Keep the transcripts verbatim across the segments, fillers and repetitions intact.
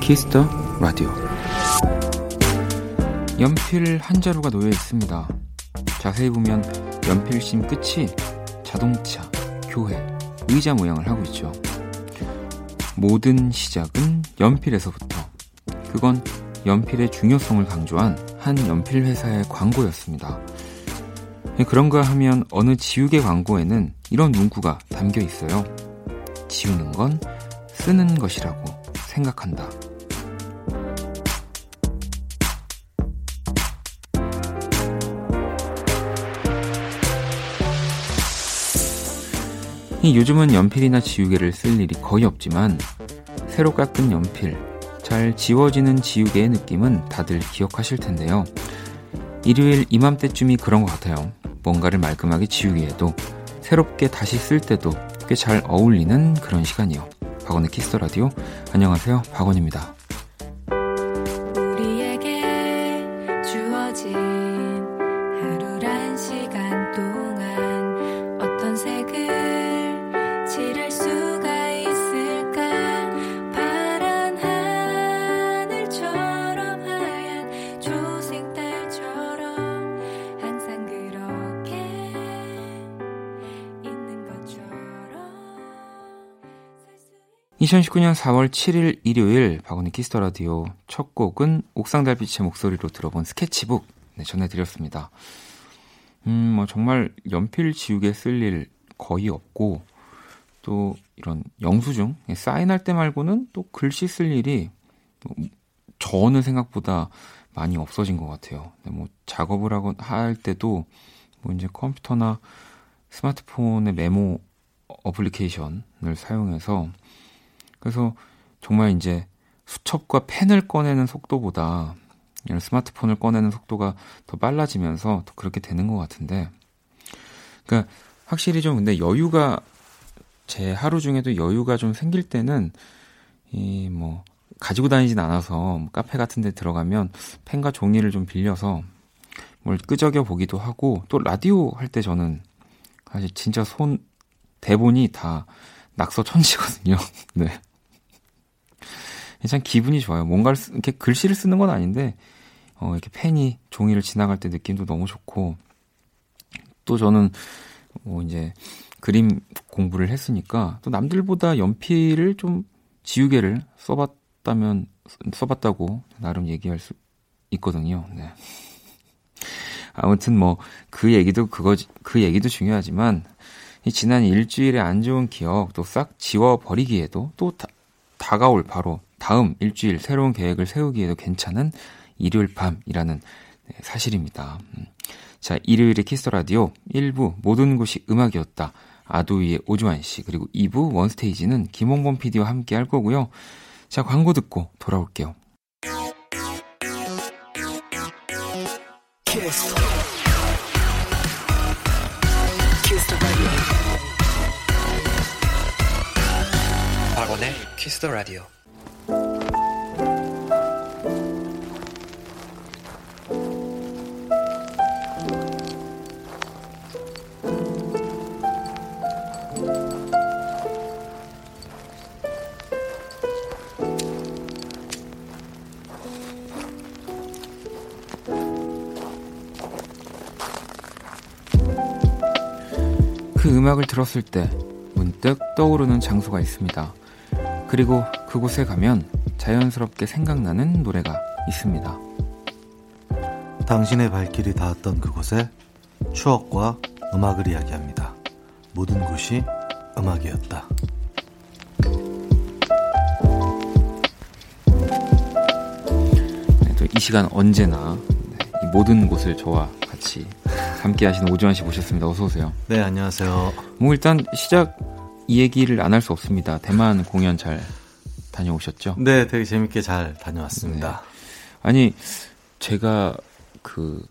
키스터 라디오. 연필 한 자루가 놓여 있습니다. 자세히 보면 연필심 끝이 자동차, 교회, 의자 모양을 하고 있죠. 모든 시작은 연필에서부터. 그건 연필의 중요성을 강조한 한 연필 회사의 광고였습니다. 그런가 하면 어느 지우개 광고에는 이런 문구가 담겨 있어요. 지우는 건 쓰는 것이라고 생각한다. 요즘은 연필이나 지우개를 쓸 일이 거의 없지만 새로 깎은 연필, 잘 지워지는 지우개의 느낌은 다들 기억하실 텐데요. 일요일 이맘때쯤이 그런 것 같아요. 뭔가를 말끔하게 지우기에도 새롭게 다시 쓸 때도 꽤 잘 어울리는 그런 시간이요. 박원의 키스터 라디오. 안녕하세요, 박원입니다. 이천십구년 사월 칠일 일요일 박원의 키스터 라디오 첫 곡은 옥상 달빛의 목소리로 들어본 스케치북, 네, 전해드렸습니다. 음, 뭐 정말 연필 지우개 쓸 일 거의 없고, 또 이런 영수증 사인할 때 말고는 또 글씨 쓸 일이 저는 생각보다 많이 없어진 것 같아요. 뭐 작업을 하고 할 때도 뭐 이제 컴퓨터나 스마트폰의 메모 어플리케이션을 사용해서, 그래서 정말 이제 수첩과 펜을 꺼내는 속도보다 이런 스마트폰을 꺼내는 속도가 더 빨라지면서 더 그렇게 되는 것 같은데, 그러니까 확실히 좀 근데 여유가, 제 하루 중에도 여유가 좀 생길 때는 이 뭐 가지고 다니진 않아서 카페 같은 데 들어가면 펜과 종이를 좀 빌려서 뭘 끄적여 보기도 하고, 또 라디오 할 때 저는 사실 진짜 손 대본이 다 낙서 천지거든요. 네. 참 기분이 좋아요. 뭔가를 쓰, 이렇게 글씨를 쓰는 건 아닌데, 어, 이렇게 펜이 종이를 지나갈 때 느낌도 너무 좋고, 또 저는 뭐 이제 그림 공부를 했으니까 또 남들보다 연필을 좀, 지우개를 써봤다면 써봤다고 나름 얘기할 수 있거든요. 네. 아무튼 뭐 그 얘기도 그거 그 얘기도 중요하지만, 이 지난 일주일의 안 좋은 기억 또 싹 지워버리기에도, 또 다, 다가올 바로 다음 일주일 새로운 계획을 세우기에도 괜찮은 일요일 밤이라는, 네, 사실입니다. 음. 자, 일요일의 키스터라디오 일 부 모든 곳이 음악이었다, 아도이의 오주환씨, 그리고 이 부 원스테이지는 김홍범 피디와 함께 할 거고요. 자, 광고 듣고 돌아올게요. 키스. 박원의 키스더 라디오. 그 음악을 들었을 때 문득 떠오르는 장소가 있습니다. 그리고 그곳에 가면 자연스럽게 생각나는 노래가 있습니다. 당신의 발길이 닿았던 그곳에 추억과 음악을 이야기합니다. 모든 곳이 음악이었다. 네, 또 이 시간 언제나 이 모든 곳을 저와 같이 함께 하시는 오주환 씨 모셨습니다. 어서 오세요. 네, 안녕하세요. 뭐 일단 시작 이 얘기를 안 할 수 없습니다. 대만 공연 잘 다녀오셨죠? 네, 되게 재밌게 잘 다녀왔습니다. 네. 아니, 제가 그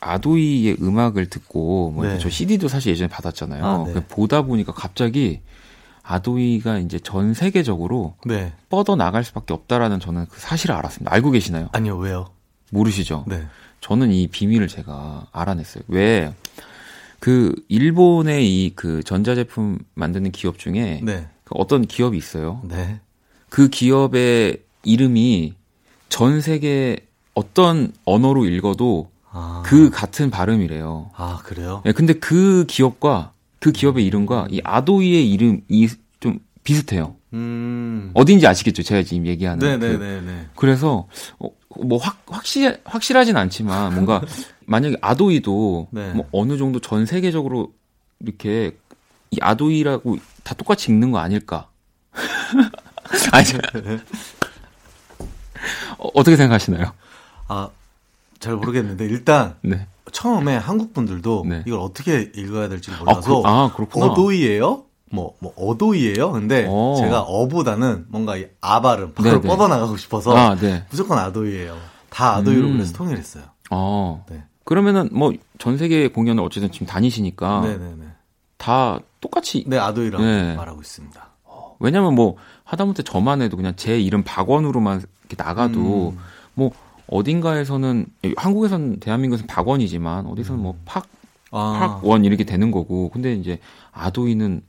아도이의 음악을 듣고, 뭐 네. 저 씨디도 사실 예전에 받았잖아요. 아, 네. 보다 보니까 갑자기 아도이가 이제 전 세계적으로 네. 뻗어 나갈 수밖에 없다라는, 저는 그 사실을 알았습니다. 알고 계시나요? 아니요, 왜요? 모르시죠? 네. 저는 이 비밀을 제가 알아냈어요. 왜 그 일본의 이 그 전자제품 만드는 기업 중에 네. 어떤 기업이 있어요. 네. 그 기업의 이름이 전 세계 어떤 언어로 읽어도 아. 그 같은 발음이래요. 아, 그래요? 네, 근데 그 기업과 그 기업의 이름과 이 아도이의 이름이 좀 비슷해요. 음. 어딘지 아시겠죠? 제가 지금 얘기하는. 네네네네. 그, 그래서 어, 뭐 확, 확실, 확실하진 않지만 뭔가 만약에 아도이도 네. 뭐 어느 정도 전 세계적으로 이렇게 이 아도이라고 다 똑같이 읽는 거 아닐까? 아니, 어, 어떻게 생각하시나요? 아, 잘 모르겠는데 일단 네. 처음에 한국 분들도 네. 이걸 어떻게 읽어야 될지 몰라서 아, 그, 아, 어도이예요? 뭐, 뭐 어도이예요? 근데 오. 제가 어보다는 뭔가 이 아 발음 밖으로 뻗어나가고 싶어서 아, 네. 무조건 아도이예요. 다 아도이로 그래서 음. 통일했어요. 아. 네. 그러면은 뭐 전 세계 공연을 어쨌든 지금 다니시니까 네네네. 다 똑같이 네 아도이라고 네. 말하고 있습니다. 왜냐면 뭐 하다못해 저만 해도 그냥 제 이름 박원으로만 이렇게 나가도 음. 뭐 어딘가에서는 한국에서는 대한민국에서는 박원이지만 어디서는 뭐 팍, 아. 팍원 이렇게 되는 거고 근데 이제 아도이는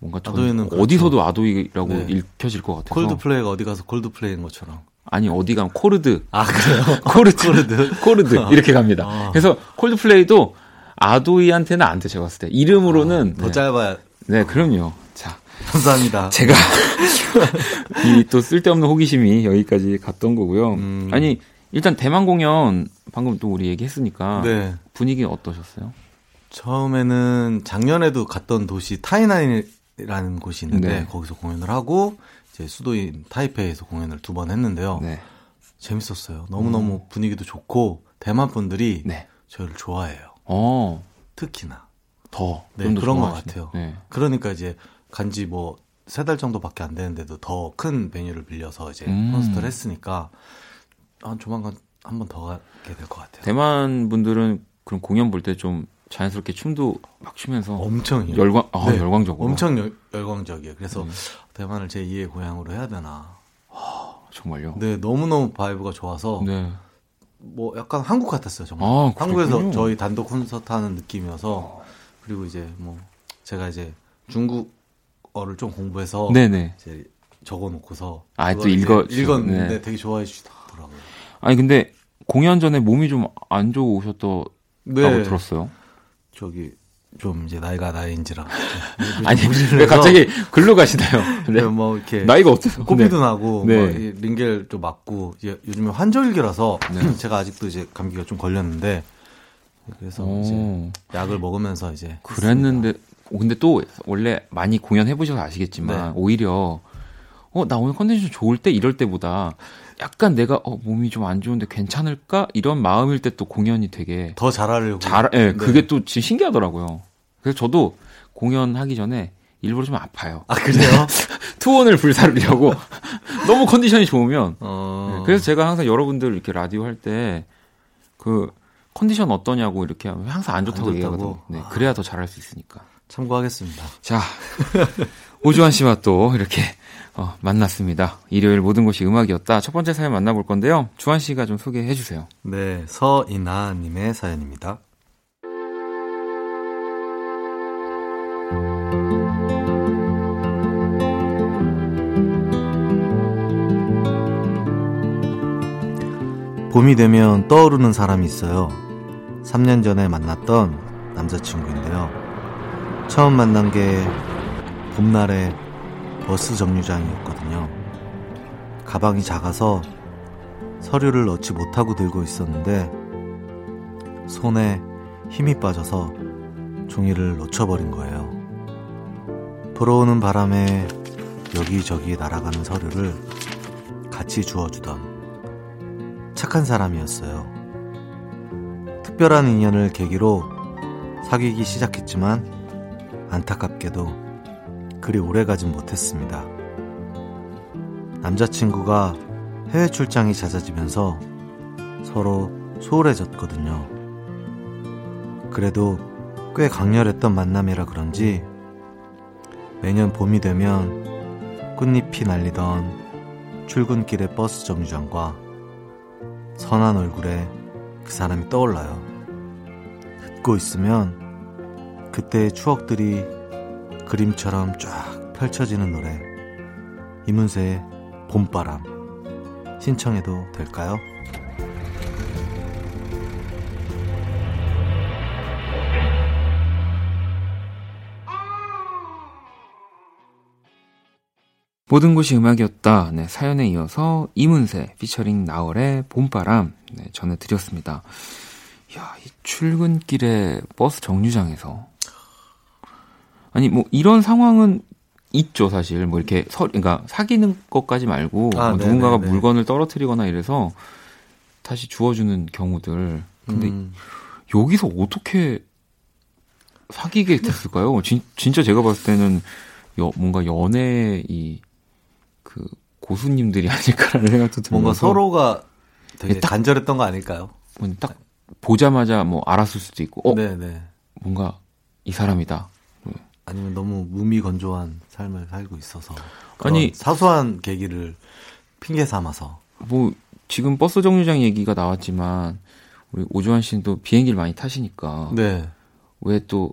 뭔가 아도이는 어디서도 그렇죠. 아도이라고 네. 읽혀질 것 같아서 콜드플레이가 어디 가서 콜드플레이인 것처럼 아니 어디 가면 코르드 아 그래요? 코르드 코르드, 코르드 아. 이렇게 갑니다. 아. 그래서 콜드플레이도 아도이한테는 안 돼 제가 봤을 때 이름으로는 아, 더 네. 짧아야 네 그럼요. 자 감사합니다. 제가 이 또 쓸데없는 호기심이 여기까지 갔던 거고요. 음. 아니 일단 대만 공연 방금 또 우리 얘기했으니까 네. 분위기 어떠셨어요? 처음에는 작년에도 갔던 도시 타이난이라는 곳이 있는데 네. 거기서 공연을 하고 이제 수도인 타이페이에서 공연을 두 번 했는데요. 네. 재밌었어요. 너무너무 음. 분위기도 좋고 대만 분들이 네. 저를 좋아해요. 어. 특히나 더 네, 그런 좋아하시네. 것 같아요. 네. 그러니까 이제 간지 뭐 세 달 정도밖에 안 되는데도 더 큰 베뉴를 빌려서 이제 음. 콘서트를 했으니까. 한 조만간 한 번 더 가게 될 것 같아요. 대만 분들은 그럼 공연 볼 때 좀 자연스럽게 춤도 막 추면서 엄청 열광, 아, 네. 열광적으로 엄청 열, 열광적이에요. 그래서 음. 대만을 제이의 고향으로 해야 되나? 아, 정말요? 네, 너무 너무 바이브가 좋아서 네. 뭐 약간 한국 같았어요. 정말 아, 한국에서 저희 단독 콘서트 하는 느낌이어서 그리고 이제 뭐 제가 이제 중국어를 좀 공부해서 네네. 이제 적어놓고서 아, 또 읽어 읽었는데 네. 되게 좋아해 주시다. 아니 근데 공연 전에 몸이 좀 안 좋아 오셨다고 네. 들었어요. 저기 좀 이제 나이가 나이인지라. 아니 왜 갑자기 글로 가시나요? 네. 네, 뭐 이렇게 나이가 어때서? 코피도 네. 나고 네. 뭐 링겔 좀 맞고 이제 요즘에 환절기라서 네. 제가 아직도 이제 감기가 좀 걸렸는데 그래서 오. 이제 약을 먹으면서 이제 그랬는데 했습니다. 근데 또 원래 많이 공연해 보셔서 아시겠지만 네. 오히려 어, 나 오늘 컨디션 좋을 때 이럴 때보다 약간 내가 어, 몸이 좀 안 좋은데 괜찮을까 이런 마음일 때 또 공연이 되게 더 잘하려고 잘, 예, 네. 그게 또 진짜 신기하더라고요. 그래서 저도 공연하기 전에 일부러 좀 아파요. 아 그래요? 투혼을 불사르려고 너무 컨디션이 좋으면. 어... 네, 그래서 제가 항상 여러분들 이렇게 라디오 할 때 그 컨디션 어떠냐고 이렇게 하면 항상 안 좋다고, 좋다고. 얘기하거든요. 네, 그래야 더 잘할 수 있으니까. 참고하겠습니다. 자, 오주환 씨와 또 이렇게. 어, 만났습니다. 일요일 모든 곳이 음악이었다. 첫 번째 사연 만나볼 건데요. 주한 씨가 좀 소개해 주세요. 네, 서인아님의 사연입니다. 봄이 되면 떠오르는 사람이 있어요. 삼 년 전에 만났던 남자친구인데요. 처음 만난 게 봄날에 버스 정류장이었거든요. 가방이 작아서 서류를 넣지 못하고 들고 있었는데 손에 힘이 빠져서 종이를 놓쳐버린 거예요. 불어오는 바람에 여기저기 날아가는 서류를 같이 주워주던 착한 사람이었어요. 특별한 인연을 계기로 사귀기 시작했지만 안타깝게도 그리 오래가진 못했습니다. 남자친구가 해외 출장이 잦아지면서 서로 소홀해졌거든요. 그래도 꽤 강렬했던 만남이라 그런지 매년 봄이 되면 꽃잎이 날리던 출근길의 버스 정류장과 선한 얼굴에 그 사람이 떠올라요. 듣고 있으면 그때의 추억들이 그림처럼 쫙 펼쳐지는 노래, 이문세의 봄바람 신청해도 될까요? 모든 곳이 음악이었다. 네, 사연에 이어서 이문세 피처링 나월의 봄바람, 네, 전해드렸습니다. 이야, 이 출근길에 버스 정류장에서, 아니 뭐 이런 상황은 있죠 사실. 뭐 이렇게 서, 그러니까 사귀는 것까지 말고 아, 뭐 누군가가 물건을 떨어뜨리거나 이래서 다시 주워주는 경우들. 근데 음. 여기서 어떻게 사귀게 됐을까요? 진, 진짜 제가 봤을 때는 여, 뭔가 연애 이 그 고수님들이 아닐까라는 생각도 들면서 뭔가 서로가 되게 딱, 간절했던 거 아닐까요? 딱 보자마자 뭐 알았을 수도 있고, 어, 네네. 뭔가 이 사람이다. 아니면 너무 무미건조한 삶을 살고 있어서 아니 사소한 계기를 핑계 삼아서. 뭐 지금 버스 정류장 얘기가 나왔지만 우리 오주환 씨는 또 비행기를 많이 타시니까 네. 왜 또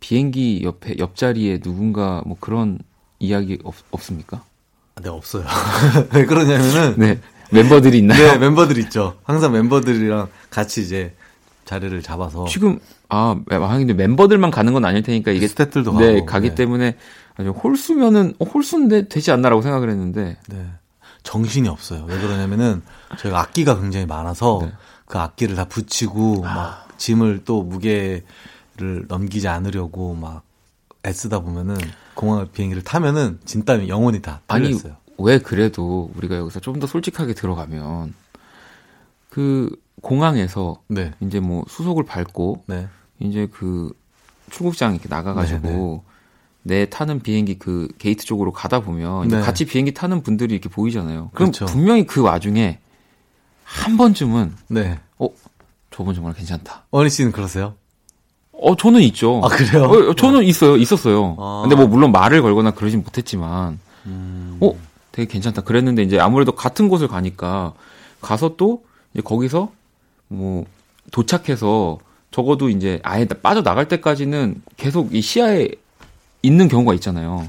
비행기 옆에 옆자리에 누군가 뭐 그런 이야기 없, 없습니까? 네, 없어요. 왜 그러냐면은 네, 멤버들이 있나요? 네, 멤버들 있죠. 항상 멤버들이랑 같이 이제 자리를 잡아서. 지금 아, 근데 멤버들만 가는 건 아닐 테니까 이게 스태프들도 네, 가고. 가기 네. 때문에 아니, 홀수면은 어, 홀수인데 되지 않나라고 생각을 했는데. 네. 정신이 없어요. 왜 그러냐면은 저희가 악기가 굉장히 많아서 네. 그 악기를 다 붙이고 아. 막 짐을 또 무게 를 넘기지 않으려고 막 애쓰다 보면은 공항 비행기를 타면은 진땀이 영원히 다 떨렸어요. 아니 왜 그래도 우리가 여기서 좀 더 솔직하게 들어가면 그 공항에서 네. 이제 뭐 수속을 밟고 네. 이제 그 출국장 이렇게 나가가지고 네, 네. 내 타는 비행기 그 게이트 쪽으로 가다 보면 네. 같이 비행기 타는 분들이 이렇게 보이잖아요. 그럼 그렇죠. 분명히 그 와중에 한 번쯤은 네. 어 저번 정말 괜찮다. 어린 씨는 그러세요? 어, 저는 있죠. 아, 그래요? 어, 저는 있어요. 있었어요. 아. 근데 뭐, 물론 말을 걸거나 그러진 못했지만, 음. 어, 되게 괜찮다. 그랬는데, 이제 아무래도 같은 곳을 가니까, 가서 또, 이제 거기서, 뭐, 도착해서, 적어도 이제 아예 빠져나갈 때까지는 계속 이 시야에 있는 경우가 있잖아요.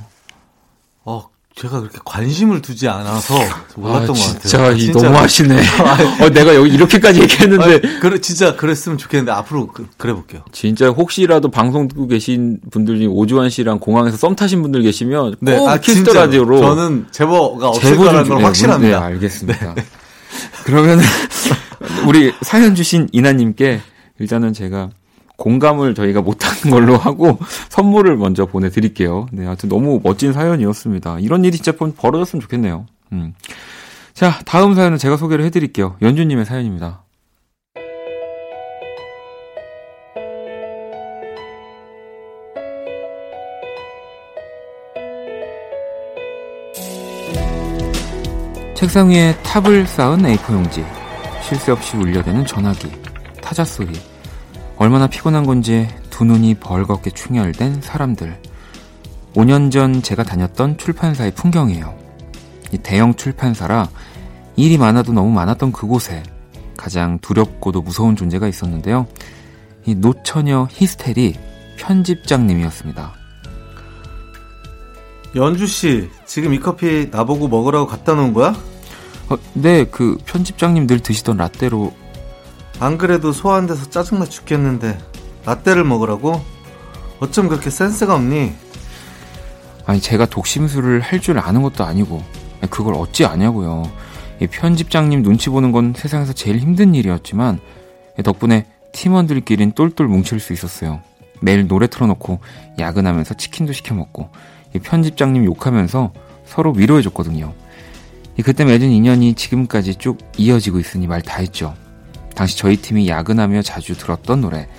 어, 제가 그렇게 관심을 두지 않아서 몰랐던 아, 것 같아요. 진짜, 이 진짜 너무하시네. 어, 내가 여기 이렇게까지 얘기했는데. 아니, 그래, 진짜 그랬으면 좋겠는데 앞으로 그, 그래 볼게요. 진짜 혹시라도 방송 듣고 계신 분들 중에 오주환 씨랑 공항에서 썸 타신 분들 계시면 네, 꼭 아, 키스터 라디오로. 저는 제보가 없을 제보 거라는 걸 확실합니다. 네, 알겠습니다. 네. 그러면 우리 사연 주신 이나님께 일단은 제가 공감을 저희가 못하는 걸로 하고 선물을 먼저 보내드릴게요. 네, 하여튼 너무 멋진 사연이었습니다. 이런 일이 진짜 벌어졌으면 좋겠네요. 음. 자, 다음 사연은 제가 소개를 해드릴게요. 연주님의 사연입니다. 책상 위에 탑을 쌓은 에이포 용지, 쉴 새 없이 울려대는 전화기, 타자 소리, 얼마나 피곤한 건지 두 눈이 벌겋게 충혈된 사람들. 오 년 전 제가 다녔던 출판사의 풍경이에요. 이 대형 출판사라 일이 많아도 너무 많았던 그곳에 가장 두렵고도 무서운 존재가 있었는데요. 이 노처녀 히스테리 편집장님이었습니다. 연주씨, 지금 이 커피 나보고 먹으라고 갖다 놓은 거야? 어, 네, 그 편집장님 늘 드시던 라떼로. 안 그래도 소화 안 돼서 짜증나 죽겠는데 라떼를 먹으라고? 어쩜 그렇게 센스가 없니? 아니, 제가 독심술을 할 줄 아는 것도 아니고 그걸 어찌 아냐고요. 이 편집장님 눈치 보는 건 세상에서 제일 힘든 일이었지만 덕분에 팀원들끼린 똘똘 뭉칠 수 있었어요. 매일 노래 틀어놓고 야근하면서 치킨도 시켜 먹고 이 편집장님 욕하면서 서로 위로해줬거든요. 이 그때 맺은 인연이 지금까지 쭉 이어지고 있으니 말 다 했죠. 당시 저희 팀이 야근하며 자주 들었던 노래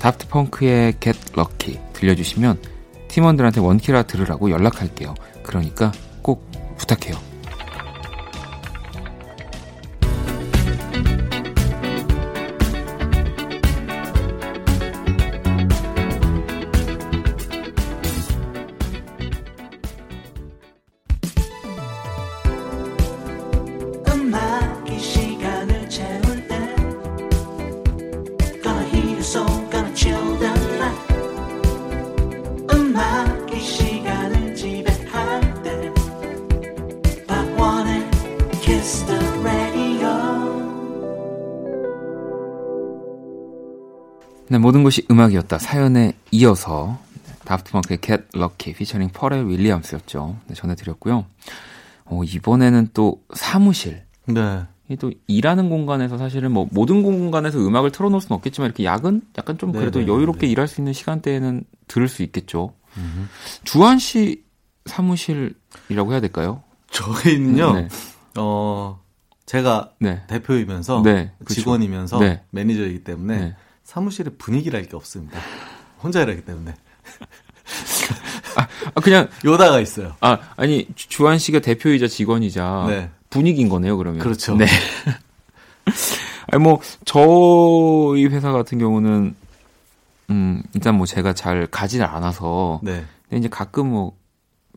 다프트 펑크의 Get Lucky 들려주시면 팀원들한테 원키라 들으라고 연락할게요. 그러니까 꼭 부탁해요. 네, 모든 것이 음악이었다. 사연에 이어서 다프트펑크의 Get Lucky 피처링 퍼렐 윌리엄스였죠. 네, 전해드렸고요. 어, 이번에는 또 사무실. 네. 또 일하는 공간에서 사실은 뭐 모든 공간에서 음악을 틀어놓을 수는 없겠지만 이렇게 야근? 약간 좀 그래도 네네, 여유롭게 네네. 일할 수 있는 시간대에는 들을 수 있겠죠. 음흠. 주한 씨 사무실이라고 해야 될까요? 저희는요. 네. 어, 제가 네. 대표이면서 네, 직원이면서 네. 매니저이기 때문에 네. 사무실에 분위기랄 게 없습니다. 혼자 일하기 때문에. 아, 그냥 요다가 있어요. 아, 아니 주한 씨가 대표이자 직원이자 네. 분위기인 거네요, 그러면. 그렇죠. 네. 아니 뭐 저희 회사 같은 경우는 음, 일단 뭐 제가 잘 가진 않아서 네. 근데 이제 가끔 뭐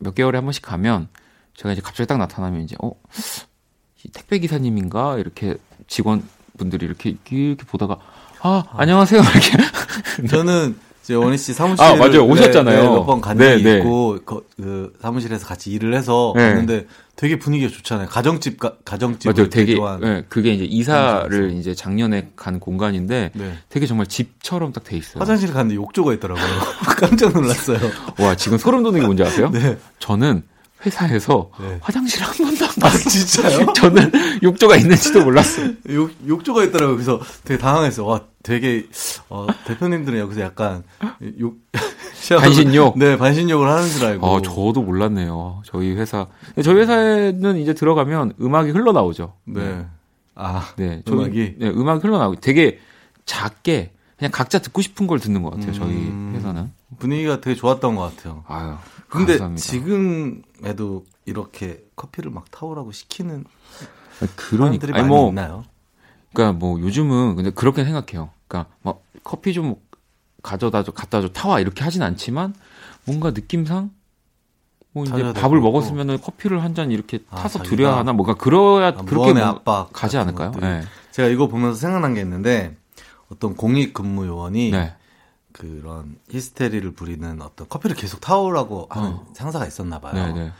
몇 개월에 한 번씩 가면 제가 이제 갑자기 딱 나타나면 이제 어 택배 기사님인가 이렇게 직원분들이 이렇게 이렇게 보다가 아, 아. 안녕하세요 이렇게. 저는 이제 원희 씨 사무실에 아, 맞아요. 오셨잖아요. 네, 몇 번 간 적이 네, 있고 네. 그, 그 사무실에서 같이 일을 해서 네. 갔는데 되게 분위기가 좋잖아요. 가정집 가, 가정집 맞아요. 되게 네, 그게 이제 이사를 사무실에서. 이제 작년에 간 공간인데 네. 되게 정말 집처럼 딱 돼 있어요. 화장실 갔는데 욕조가 있더라고요. 깜짝 놀랐어요. 와, 지금 소름 돋는 게 뭔지 아세요? 네. 저는 회사에서 네. 화장실 한 번도 안 갔어요. 아, 진짜요? 저는 욕조가 있는지도 몰랐어요. 욕, 욕조가 있더라고요. 그래서 되게 당황했어요. 와, 되게, 어, 대표님들은 여기서 약간, 욕, 반신욕? 네, 반신욕을 하는 줄 알고. 아, 저도 몰랐네요. 저희 회사. 저희 회사에는 이제 들어가면 음악이 흘러나오죠. 네. 네. 아, 네. 저희, 음악이? 네, 음악이 흘러나오고 되게 작게 그냥 각자 듣고 싶은 걸 듣는 것 같아요. 저희 음, 회사는. 분위기가 되게 좋았던 것 같아요. 아유. 근데 감사합니다. 지금에도 이렇게 커피를 막 타오라고 시키는 그런 사람들이 많이 뭐, 있나요? 그러니까 뭐 요즘은 근데 그렇게 생각해요. 그러니까 막 커피 좀 가져다 줘, 갖다 줘, 타와 이렇게 하진 않지만 뭔가 느낌상 뭐 이제 밥을 먹었으면은 커피를 한 잔 이렇게 아, 타서 드려야 하나 뭔가 그래야 아, 그렇게 뭐 가지 않을까요? 네. 제가 이거 보면서 생각난 게 있는데 어떤 공익 근무 요원이 네. 그런 히스테리를 부리는 어떤 커피를 계속 타오라고 하는 어. 상사가 있었나 봐요. 네네.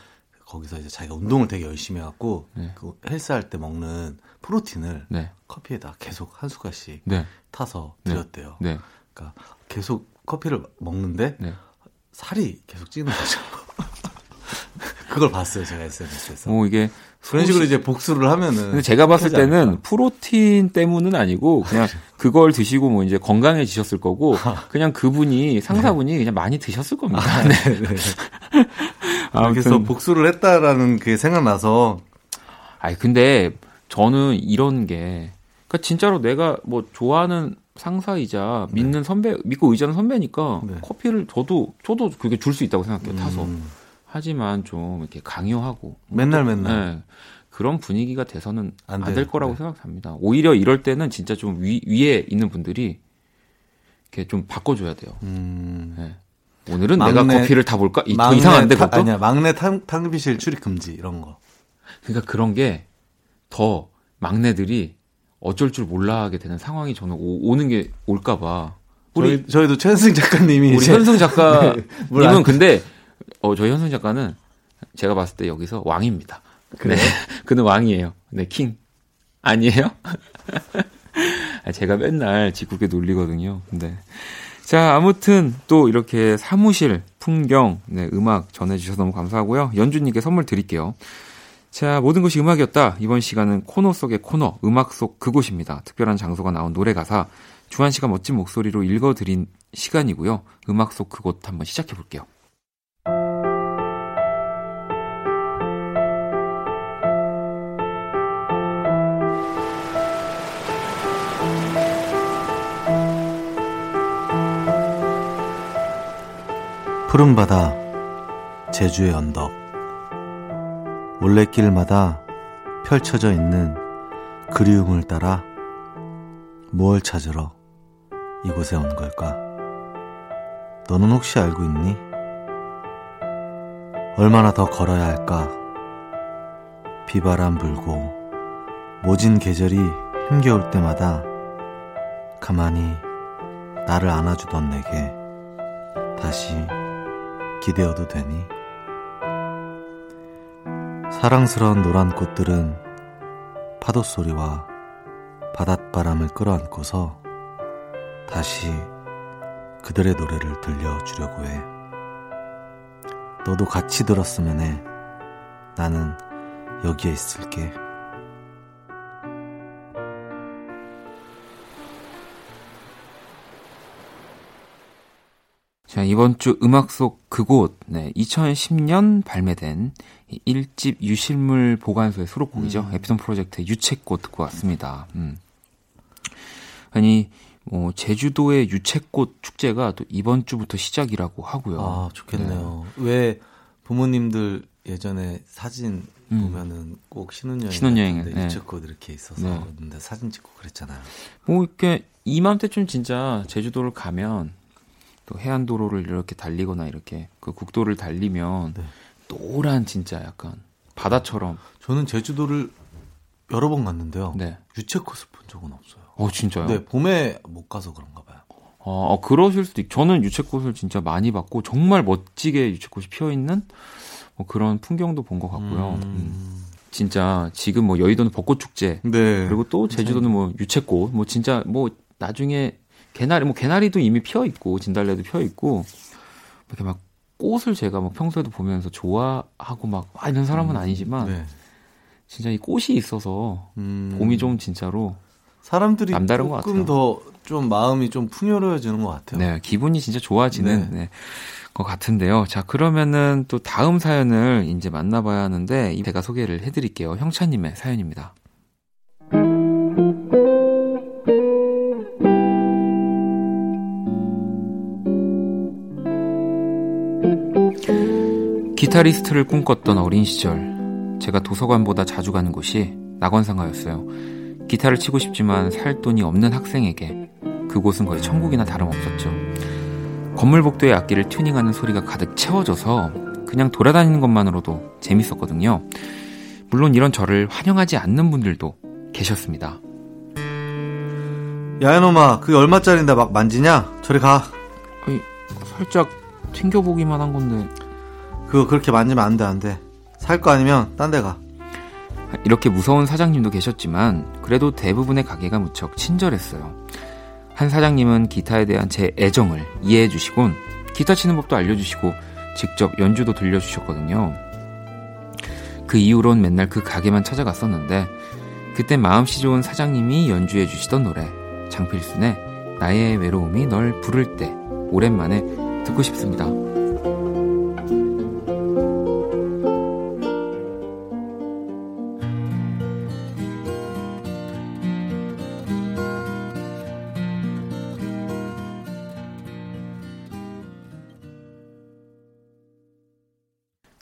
거기서 이제 자기가 운동을 되게 열심히 해갖고 네. 그 헬스할 때 먹는 프로틴을 네. 커피에다 계속 한 숟갈씩 네. 타서 드렸대요. 네. 네. 그러니까 계속 커피를 먹는데 네. 살이 계속 찌는 거죠. 그걸 봤어요, 제가 에스엔에스에서. 오, 이게 그런 식으로 이제 복수를 하면은. 근데 제가 봤을 때는 않을까? 프로틴 때문은 아니고 그냥 그걸 드시고 뭐 이제 건강해지셨을 거고 그냥 그분이 상사분이 네. 그냥 많이 드셨을 겁니다. 아, 네. 네. 아, 그래서 복수를 했다라는 그게 생각나서. 아니 근데 저는 이런 게 그러니까 진짜로 내가 뭐 좋아하는 상사이자 네. 믿는 선배 믿고 의지하는 선배니까 네. 커피를 저도 저도 그게 줄 수 있다고 생각해요. 음. 타서. 하지만 좀 이렇게 강요하고 맨날 또, 맨날 네, 그런 분위기가 돼서는 안 될 거라고 네. 생각합니다. 오히려 이럴 때는 진짜 좀 위, 위에 있는 분들이 이렇게 좀 바꿔줘야 돼요. 음... 네. 오늘은 막내, 내가 커피를 타볼까? 이, 막내, 더 이상한데 타, 아니야 막내 탕, 탕비실 출입 금지 이런 거. 그러니까 그런 게 더 막내들이 어쩔 줄 몰라 하게 되는 상황이 저는 오, 오는 게 올까 봐. 우리 저희, 저희도 최현승 작가님이 우리 현승 작가님은 네, 근데 어, 저희 현승 작가는 제가 봤을 때 여기서 왕입니다. 그래요? 네. 그는 왕이에요. 네, 킹. 아니에요? 제가 맨날 짓궂게 놀리거든요. 네. 자, 아무튼 또 이렇게 사무실, 풍경, 네, 음악 전해주셔서 너무 감사하고요. 연준님께 선물 드릴게요. 자, 모든 것이 음악이었다. 이번 시간은 코너 속의 코너, 음악 속 그곳입니다. 특별한 장소가 나온 노래 가사, 주한 씨가 멋진 목소리로 읽어드린 시간이고요. 음악 속 그곳 한번 시작해볼게요. 푸른 바다, 제주의 언덕, 올레길마다 펼쳐져 있는 그리움을 따라 무엇을 찾으러 이곳에 온 걸까? 너는 혹시 알고 있니? 얼마나 더 걸어야 할까? 비바람 불고 모진 계절이 힘겨울 때마다 가만히 나를 안아주던 내게 다시 기대어도 되니? 사랑스러운 노란 꽃들은 파도 소리와 바닷바람을 끌어안고서 다시 그들의 노래를 들려주려고 해. 너도 같이 들었으면 해. 나는 여기에 있을게. 자, 이번 주 음악 속 그곳, 네, 이천십년 발매된 일집 유실물 보관소의 수록곡이죠. 음. 에피톤 프로젝트의 유채꽃 듣고 왔습니다. 음. 아니, 뭐 제주도의 유채꽃 축제가 또 이번 주부터 시작이라고 하고요. 아, 좋겠네요. 네. 왜 부모님들 예전에 사진 음. 보면은 꼭 신혼여행 신혼여행인데 네. 유채꽃 이렇게 있어서 네. 근데 사진 찍고 그랬잖아요. 뭐 이렇게 이맘때쯤 진짜 제주도를 가면 또 해안도로를 이렇게 달리거나 이렇게 그 국도를 달리면 네. 노란 진짜 약간 바다처럼. 저는 제주도를 여러 번 갔는데요. 네. 유채꽃을 본 적은 없어요. 어, 진짜요? 네, 봄에 못 가서 그런가 봐요. 아, 그러실 수도 있고. 저는 유채꽃을 진짜 많이 봤고 정말 멋지게 유채꽃이 피어있는 뭐 그런 풍경도 본 것 같고요. 음... 음. 진짜 지금 뭐 여의도는 벚꽃축제 네. 그리고 또 제주도는 뭐 유채꽃 뭐 진짜 뭐 나중에 개나리, 뭐, 개나리도 이미 피어있고, 진달래도 피어있고, 이렇게 막 꽃을 제가 막 평소에도 보면서 좋아하고 막, 아, 이런 사람은 아니지만, 네. 진짜 이 꽃이 있어서, 음. 봄이 좀 진짜로, 사람들이 남다른 것 같아요. 조금 더 좀 마음이 좀 풍요로워지는 것 같아요. 네, 기분이 진짜 좋아지는, 네. 네, 것 같은데요. 자, 그러면은 또 다음 사연을 이제 만나봐야 하는데, 제가 소개를 해드릴게요. 형차님의 사연입니다. 기타리스트를 꿈꿨던 어린 시절, 제가 도서관보다 자주 가는 곳이 낙원상가였어요. 기타를 치고 싶지만 살 돈이 없는 학생에게 그곳은 거의 천국이나 다름없었죠. 건물 복도에 악기를 튜닝하는 소리가 가득 채워져서 그냥 돌아다니는 것만으로도 재밌었거든요. 물론 이런 저를 환영하지 않는 분들도 계셨습니다. 야, 이놈아, 그게 얼마짜린데 막 만지냐? 저리 가. 아니, 살짝 튕겨보기만 한 건데... 그거 그렇게 만지면 안 돼, 안 돼. 살 거 아니면 딴 데 가. 이렇게 무서운 사장님도 계셨지만 그래도 대부분의 가게가 무척 친절했어요. 한 사장님은 기타에 대한 제 애정을 이해해 주시곤 기타 치는 법도 알려주시고 직접 연주도 들려주셨거든요. 그 이후론 맨날 그 가게만 찾아갔었는데 그때 마음씨 좋은 사장님이 연주해 주시던 노래 장필순의 나의 외로움이 널 부를 때 오랜만에 듣고 싶습니다.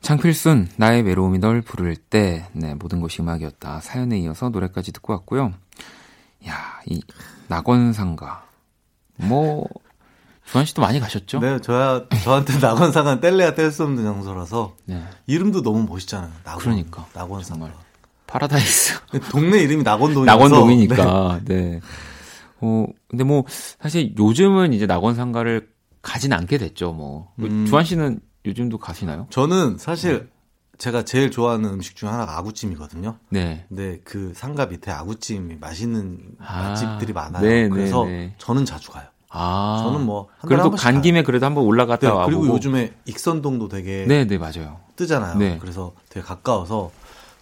장필순 나의 외로움이 널 부를 때 네, 모든 것이 음악이었다 사연에 이어서 노래까지 듣고 왔고요. 이야, 이 낙원상가 뭐 주한 씨도 많이 가셨죠? 네, 저야, 저한테 낙원상가는 뗄래야 뗄 수 없는 장소라서 네. 이름도 너무 멋있잖아요. 낙원, 그러니까 낙원상가 파라다이스. 동네 이름이 낙원동이어서 낙원동이니까. 네. 네. 어 근데 뭐 사실 요즘은 이제 낙원상가를 가진 않게 됐죠. 뭐 음. 주한 씨는 요즘도 가시나요? 저는 사실 네. 제가 제일 좋아하는 음식 중 하나가 아구찜이거든요. 네. 근데 그 상가 밑에 아구찜이 맛있는 아, 맛집들이 많아요. 네, 그래서 네. 저는 자주 가요. 아. 저는 뭐 한 달에 한 번씩 그래도 간 김에 가요. 그래도 한번 올라갔다 네, 와보고. 그리고 요즘에 익선동도 되게 네, 네, 맞아요. 뜨잖아요. 네. 그래서 되게 가까워서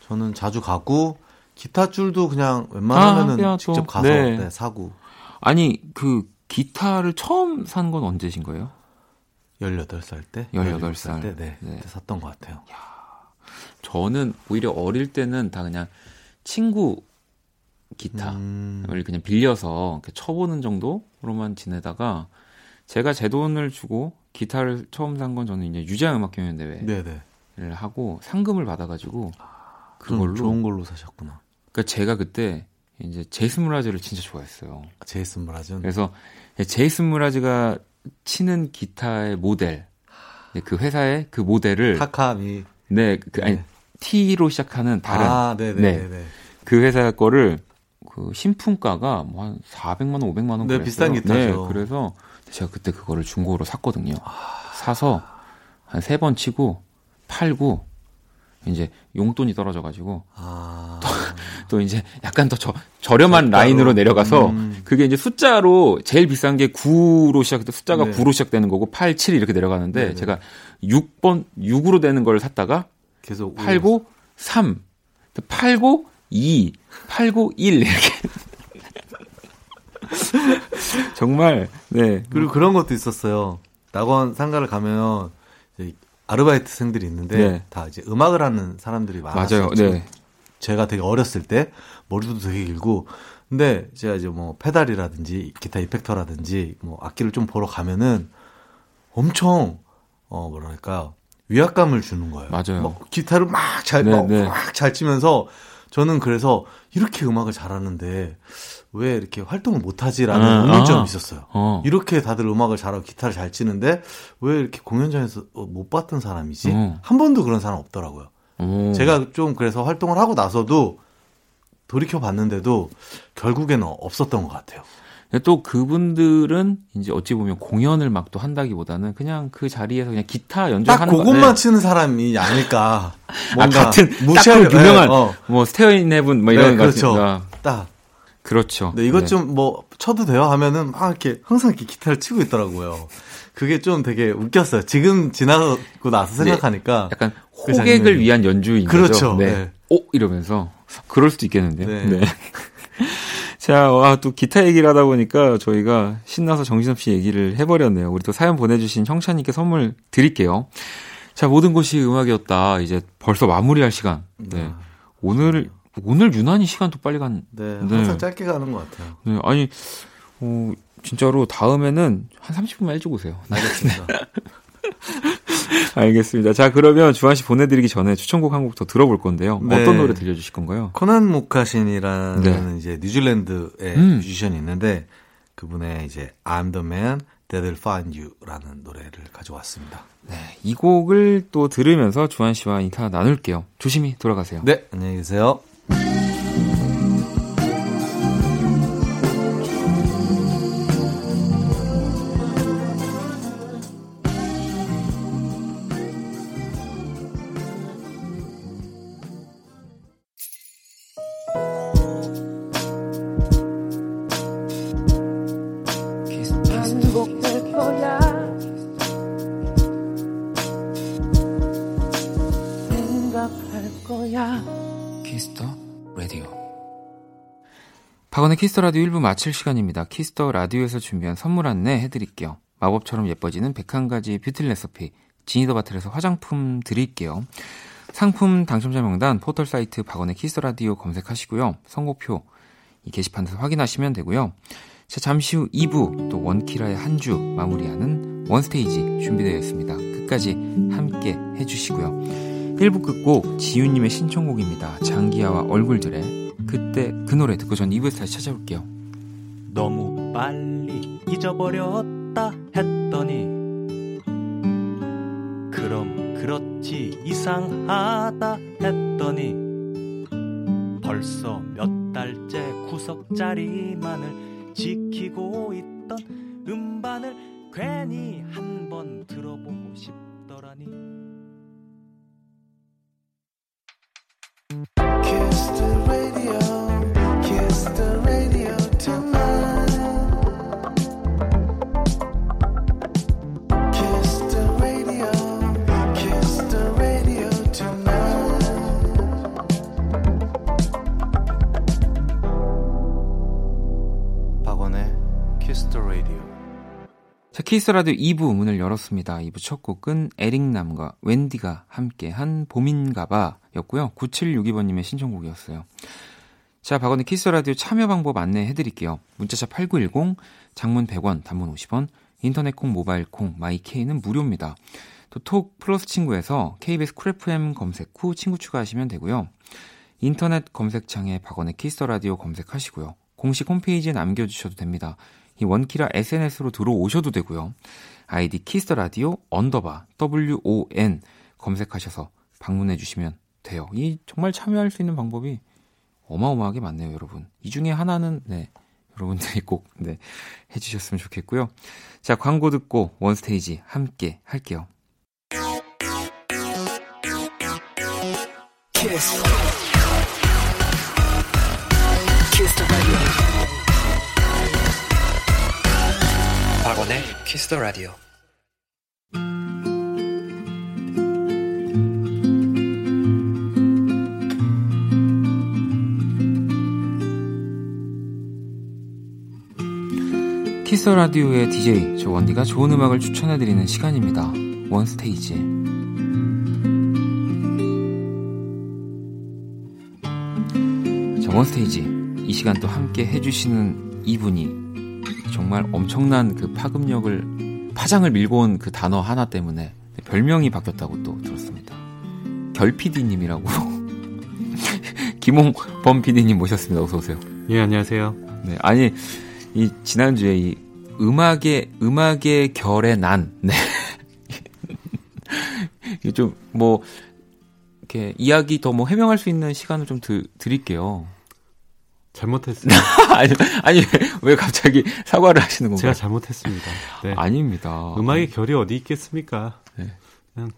저는 자주 가고 기타줄도 그냥 웬만하면은 아, 직접 가서 네. 네, 사고. 아니, 그 기타를 처음 산 건 언제신 거예요? 열여덟 살 때? 열여덟 살 때, 네. 네. 그때 샀던 것 같아요. 야, 저는 오히려 어릴 때는 다 그냥 친구 기타를 음... 그냥 빌려서 쳐보는 정도로만 지내다가 제가 제 돈을 주고 기타를 처음 산 건 저는 이제 유재하 음악경연대회를 하고 상금을 받아가지고 그걸로. 좋은 걸로 사셨구나. 그러니까 제가 그때 이제 제이슨 무라즈를 진짜 좋아했어요. 아, 제이슨 무라즈? 그래서 제이슨 무라즈가 치는 기타의 모델, 네, 그 회사의 그 모델을 타카미, 네, 그 아니 네. T로 시작하는 다른, 아, 네네네, 네, 그 회사 거를 그 신품가가 뭐 한 사백만 원, 오백만 원, 네, 비싼 기타죠. 네, 그래서 제가 그때 그거를 중고로 샀거든요. 아... 사서 한 세 번 치고 팔고 이제 용돈이 떨어져가지고 아... 또 이제 약간 더 저, 저렴한 숫자로. 라인으로 내려가서 음. 그게 이제 숫자로 제일 비싼 게 구로 시작해서 숫자가 네. 구로 시작되는 거고 팔, 칠 이렇게 내려가는데 네네. 제가 육 번 육으로 되는 걸 샀다가 계속 팔고 오였어. 삼, 팔고 이, 팔고 일 이렇게 정말 네. 그리고 그런 것도 있었어요. 낙원 상가를 가면 아르바이트생들이 있는데 네. 다 이제 음악을 하는 사람들이 많았어요. 맞아요. 네. 제가 되게 어렸을 때 머리도 되게 길고, 근데 제가 이제 뭐 페달이라든지 기타 이펙터라든지 뭐 악기를 좀 보러 가면은 엄청 어 뭐랄까 위압감을 주는 거예요. 맞아요. 막 기타를 막 잘 막 잘 치면서 저는 그래서 이렇게 음악을 잘하는데 왜 이렇게 활동을 못하지라는 의문점이 아, 있었어요. 어. 이렇게 다들 음악을 잘하고 기타를 잘 치는데 왜 이렇게 공연장에서 못 봤던 사람이지? 음. 한 번도 그런 사람 없더라고요. 음. 제가 좀 그래서 활동을 하고 나서도 돌이켜봤는데도 결국에는 없었던 것 같아요. 또 그분들은 이제 어찌 보면 공연을 막 또 한다기보다는 그냥 그 자리에서 그냥 기타 연주하는 딱 그것만 치는 사람이 아닐까. 뭔가 아, 같은 무시하는 그 유명한 네, 어. 뭐 스테어인 헤븐 뭐 이런 네, 그렇죠. 같은 딱 그렇죠. 네, 이것 네. 좀 뭐 쳐도 돼요 하면은 막 이렇게 항상 이렇게 기타를 치고 있더라고요. 그게 좀 되게 웃겼어요. 지금 지나고 나서 생각하니까 네, 약간 호객을 그 위한 연주인 거죠. 그렇죠. 네. 네. 오 이러면서 그럴 수도 있겠는데요. 네. 네. 자, 와, 또 기타 얘기를 하다 보니까 저희가 신나서 정신없이 얘기를 해버렸네요. 우리 또 사연 보내주신 형찬님께 선물 드릴게요. 자, 모든 곳이 음악이었다. 이제 벌써 마무리할 시간. 네. 네. 오늘, 오늘 유난히 시간도 빨리 간. 네. 네. 항상 짧게 가는 것 같아요. 네. 아니, 어, 진짜로 다음에는 한 삼십 분만 일찍 오세요. 알겠습니다. 알겠습니다. 자, 그러면 주한 씨 보내드리기 전에 추천곡 한 곡 더 들어볼 건데요. 네. 어떤 노래 들려주실 건가요? 코난 모카신이라는 네. 이제 뉴질랜드의 음. 뮤지션이 있는데 그분의 이제 I'm the man that'll find you라는 노래를 가져왔습니다. 네, 이 곡을 또 들으면서 주한 씨와 인사 나눌게요. 조심히 돌아가세요. 네, 안녕히 계세요. 박원의 키스터라디오 일 부 마칠 시간입니다. 키스터라디오에서 준비한 선물 안내 해드릴게요. 마법처럼 예뻐지는 백한 가지 뷰티 레시피 지니더바틀에서 화장품 드릴게요. 상품 당첨자 명단 포털사이트 박원의 키스터라디오 검색하시고요. 선고표 이 게시판에서 확인하시면 되고요. 자, 잠시 후 이 부 또 원키라의 한 주 마무리하는 원스테이지 준비되어 있습니다. 끝까지 함께 해주시고요. 일 부 끝곡 지윤님의 신청곡입니다. 장기하와 얼굴들의 그때 그 노래 듣고 전 이 부에서 다시 찾아올게요. 너무 빨리 잊어버렸다 했더니 그럼 그렇지 이상하다 했더니 벌써 몇 달째 구석자리만을 지키고 있던 음반을 괜히 한번 들어보고 싶더라니. Kiss the radio, kiss the radio tonight. Kiss the radio, kiss the radio tonight. 박원의 Kiss the radio. 자, 키스라디오 이 부 문을 열었습니다. 이 부 첫 곡은 에릭남과 웬디가 함께한 봄인가봐 였고요. 구칠육이 번님의 신청곡이었어요. 자, 박원의 키스라디오 참여 방법 안내해드릴게요. 문자차 팔구일공, 장문 백 원, 단문 오십 원, 인터넷 콩, 모바일 콩, 마이케이는 무료입니다. 또 톡 플러스 친구에서 케이비에스 쿨 에프엠 검색 후 친구 추가하시면 되고요. 인터넷 검색창에 박원의 키스라디오 검색하시고요. 공식 홈페이지에 남겨주셔도 됩니다. 이 원키라 에스엔에스로 들어오셔도 되고요. 아이디 키스터라디오 언더바 더블유오엔 검색하셔서 방문해 주시면 돼요. 이 정말 참여할 수 있는 방법이 어마어마하게 많네요, 여러분. 이 중에 하나는 네, 여러분들이 꼭 네, 해주셨으면 좋겠고요. 자, 광고 듣고 원스테이지 함께 할게요. 키스. 박원의 키스터 라디오. 키스터 라디오의 디제이 조원디가 좋은 음악을 추천해드리는 시간입니다. 원스테이지. 자, 원스테이지 이 시간 또 함께 해주시는 이분이 정말 엄청난 그 파급력을, 파장을 밀고 온 그 단어 하나 때문에 별명이 바뀌었다고 또 들었습니다. 결피디님이라고. 김홍범 피디님 모셨습니다. 어서오세요. 예, 안녕하세요. 네, 아니 이 지난주에 이 음악의 음악의 결의 난, 네, 이게 좀 뭐 이렇게 이야기 더 뭐 해명할 수 있는 시간을 좀 드, 드릴게요. 잘못했어요. 아니, 아니 왜 갑자기 사과를 하시는 건가요? 제가 잘못했습니다. 네. 아닙니다. 음악의 결이 어디 있겠습니까? 네. 그냥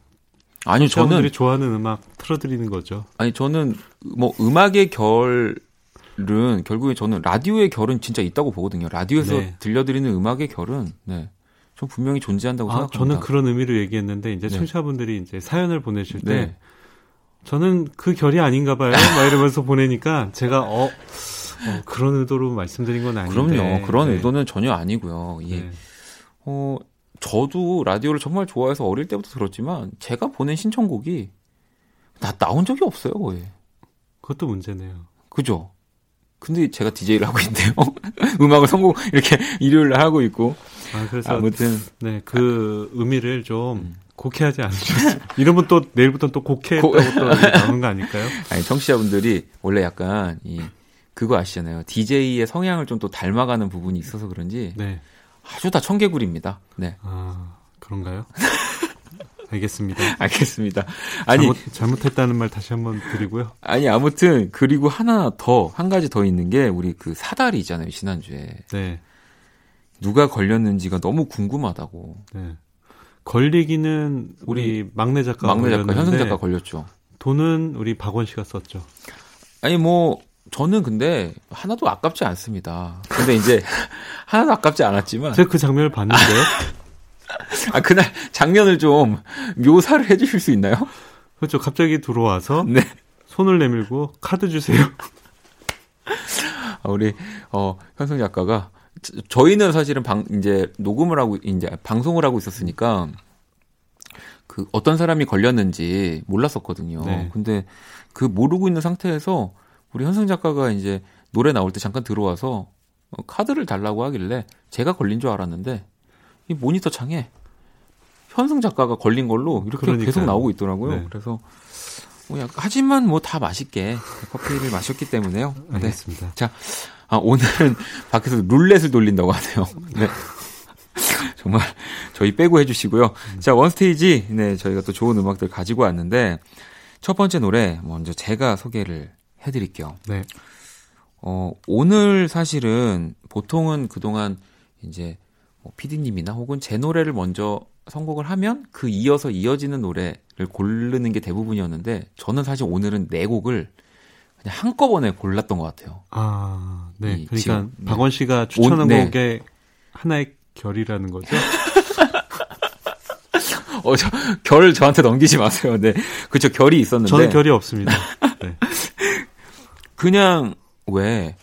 아니 저는 사람들이 좋아하는 음악 틀어드리는 거죠. 아니 저는 뭐 음악의 결 은 결국에 저는 라디오의 결은 진짜 있다고 보거든요. 라디오에서 네. 들려드리는 음악의 결은 네, 전 분명히 존재한다고 아, 생각합니다. 저는 그런 의미로 얘기했는데 이제 네. 청취자분들이 이제 사연을 보내실 때 네. 저는 그 결이 아닌가 봐요. 막 이러면서 보내니까 제가 어, 어 그런 의도로 말씀드린 건 아닌데. 그럼요. 그런 네. 의도는 전혀 아니고요. 예. 네. 어, 저도 라디오를 정말 좋아해서 어릴 때부터 들었지만 제가 보낸 신청곡이 나 나온 적이 없어요, 거의. 그것도 문제네요. 그죠? 근데 제가 디제이를 하고 있네요. 음악을 선곡 이렇게 일요일 날 하고 있고. 아, 그래서 아무튼 네, 그 의미를 좀 음. 곡해하지 않으셨어요. 이러면 또 내일부터는 또 곡해했다고 또 나오는 거 아닐까요? 아니, 청취자분들이 원래 약간 이 그거 아시잖아요. 디제이의 성향을 좀 또 닮아가는 부분이 있어서 그런지 네. 아주 다 청개구리입니다. 네. 아, 그런가요? 알겠습니다. 알겠습니다. 아니 잘못, 잘못했다는 말 다시 한번 드리고요. 아니 아무튼 그리고 하나 더, 한 가지 더 있는 게 우리 그 사다리 있잖아요, 지난주에. 네. 누가 걸렸는지가 너무 궁금하다고. 네. 걸리기는 우리, 우리 막내 작가, 막내 작가 현승 작가 걸렸죠. 돈은 우리 박원 씨가 썼죠. 아니 뭐 저는 근데 하나도 아깝지 않습니다. 근데 이제 하나도 아깝지 않았지만 제가 그 장면을 봤는데요. 아, 그날 장면을 좀 묘사를 해주실 수 있나요? 그렇죠. 갑자기 들어와서 네. 손을 내밀고 카드 주세요. 아, 우리 어, 현승 작가가 저, 저희는 사실은 방, 이제 녹음을 하고 이제 방송을 하고 있었으니까 그 어떤 사람이 걸렸는지 몰랐었거든요. 네. 근데 그 모르고 있는 상태에서 우리 현승 작가가 이제 노래 나올 때 잠깐 들어와서 카드를 달라고 하길래 제가 걸린 줄 알았는데. 이 모니터 창에 현승 작가가 걸린 걸로 이렇게 그러니까요. 계속 나오고 있더라고요. 네. 그래서 뭐 약간, 하지만 뭐 다 맛있게 커피를 마셨기 때문에요. 알겠습니다. 네. 자, 아, 오늘은 밖에서 룰렛을 돌린다고 하네요. 네. 정말 저희 빼고 해주시고요. 음. 자, 원스테이지 네, 저희가 또 좋은 음악들 가지고 왔는데 첫 번째 노래 먼저 제가 소개를 해드릴게요. 네. 어, 오늘 사실은 보통은 그동안 이제 뭐 피디님이나 혹은 제 노래를 먼저 선곡을 하면 그 이어서 이어지는 노래를 고르는 게 대부분이었는데 저는 사실 오늘은 네 곡을 그냥 한꺼번에 골랐던 것 같아요. 아, 네. 그러니까 지금, 박원 씨가 추천한 네. 곡의 하나의 결이라는 거죠? 어, 저, 결 저한테 넘기지 마세요. 네, 그렇죠. 결이 있었는데 저는 결이 없습니다. 네. 그냥 왜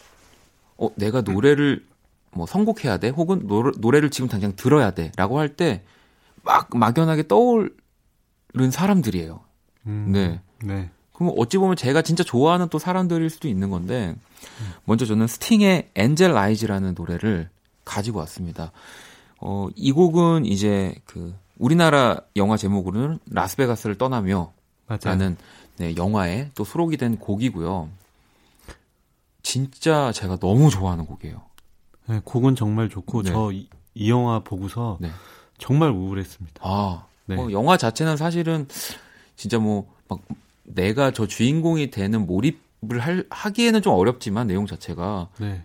어, 내가 노래를 뭐 선곡해야 돼 혹은 노, 노래를 지금 당장 들어야 돼 라고 할 때 막 막연하게 떠오른 사람들이에요. 음, 네. 네. 그럼 어찌 보면 제가 진짜 좋아하는 또 사람들일 수도 있는 건데 음. 먼저 저는 스팅의 엔젤 아이즈라는 노래를 가지고 왔습니다. 어, 이 곡은 이제 그 우리나라 영화 제목으로는 라스베가스를 떠나며 맞아요. 라는 네, 영화에 또 수록이 된 곡이고요. 진짜 제가 너무 좋아하는 곡이에요. 네, 곡은 정말 좋고 네. 저 이, 이 영화 보고서 네. 정말 우울했습니다. 아, 네. 어, 영화 자체는 사실은 진짜 뭐 막 내가 저 주인공이 되는 몰입을 할, 하기에는 좀 어렵지만 내용 자체가 네.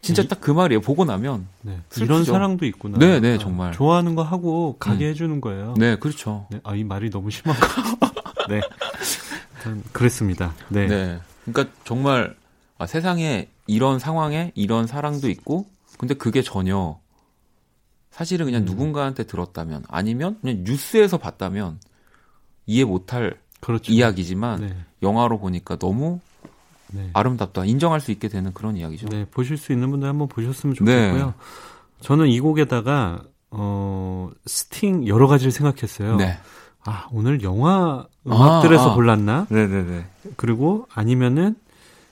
진짜 딱 그 말이에요. 보고 나면 네. 이런 사랑도 있구나. 네, 네, 정말 아, 좋아하는 거 하고 가게 음. 해주는 거예요. 네, 그렇죠. 네, 아, 이 말이 너무 심한가. 네, 그랬습니다. 네. 네, 그러니까 정말 아, 세상에 이런 상황에 이런 사랑도 있고, 근데 그게 전혀 사실은 그냥 음. 누군가한테 들었다면, 아니면 그냥 뉴스에서 봤다면 이해 못할 그렇죠. 이야기지만 네. 영화로 보니까 너무 네. 아름답다, 인정할 수 있게 되는 그런 이야기죠. 네, 보실 수 있는 분들 한번 보셨으면 좋겠고요. 네. 저는 이 곡에다가 어, 스팅 여러 가지를 생각했어요. 네. 아, 오늘 영화 음악들에서 아, 아. 골랐나? 네네네. 그리고 아니면은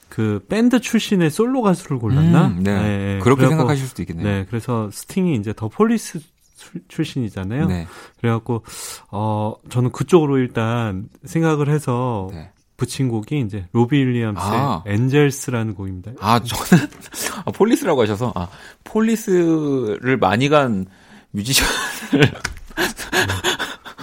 그 밴드 출신의 솔로 가수를 골랐나? 음, 네. 네. 그렇게 그래갖고, 생각하실 수도 있겠네요. 네. 그래서 스팅이 이제 더 폴리스 출신이잖아요. 네. 그래갖고 어, 저는 그쪽으로 일단 생각을 해서 네. 붙인 곡이 이제 로비 윌리엄스의 아. 엔젤스라는 곡입니다. 아, 저는 아, 폴리스라고 하셔서 아, 폴리스를 많이 간 뮤지션을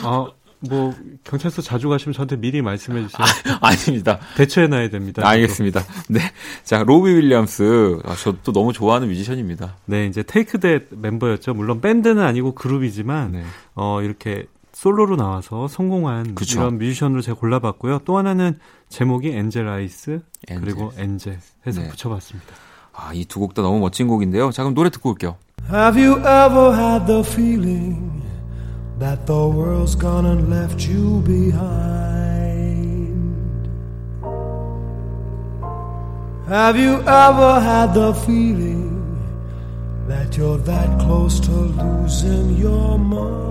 어, 뭐 경찰서 자주 가시면 저한테 미리 말씀해 주세요. 아, 아닙니다. 대처해놔야 됩니다. 알겠습니다. 네, 자 로비 윌리엄스, 아, 저 또 너무 좋아하는 뮤지션입니다. 네, 이제 테이크댓 멤버였죠. 물론 밴드는 아니고 그룹이지만 네. 어, 이렇게 솔로로 나와서 성공한 그쵸. 이런 뮤지션으로 제가 골라봤고요. 또 하나는 제목이 엔젤 아이스 엔젤. 그리고 엔젤 해서 네. 붙여봤습니다. 아, 이 두 곡 다 너무 멋진 곡인데요. 자, 그럼 노래 듣고 올게요. Have you ever had the feeling that the world's gone and left you behind? Have you ever had the feeling that you're that close to losing your mind?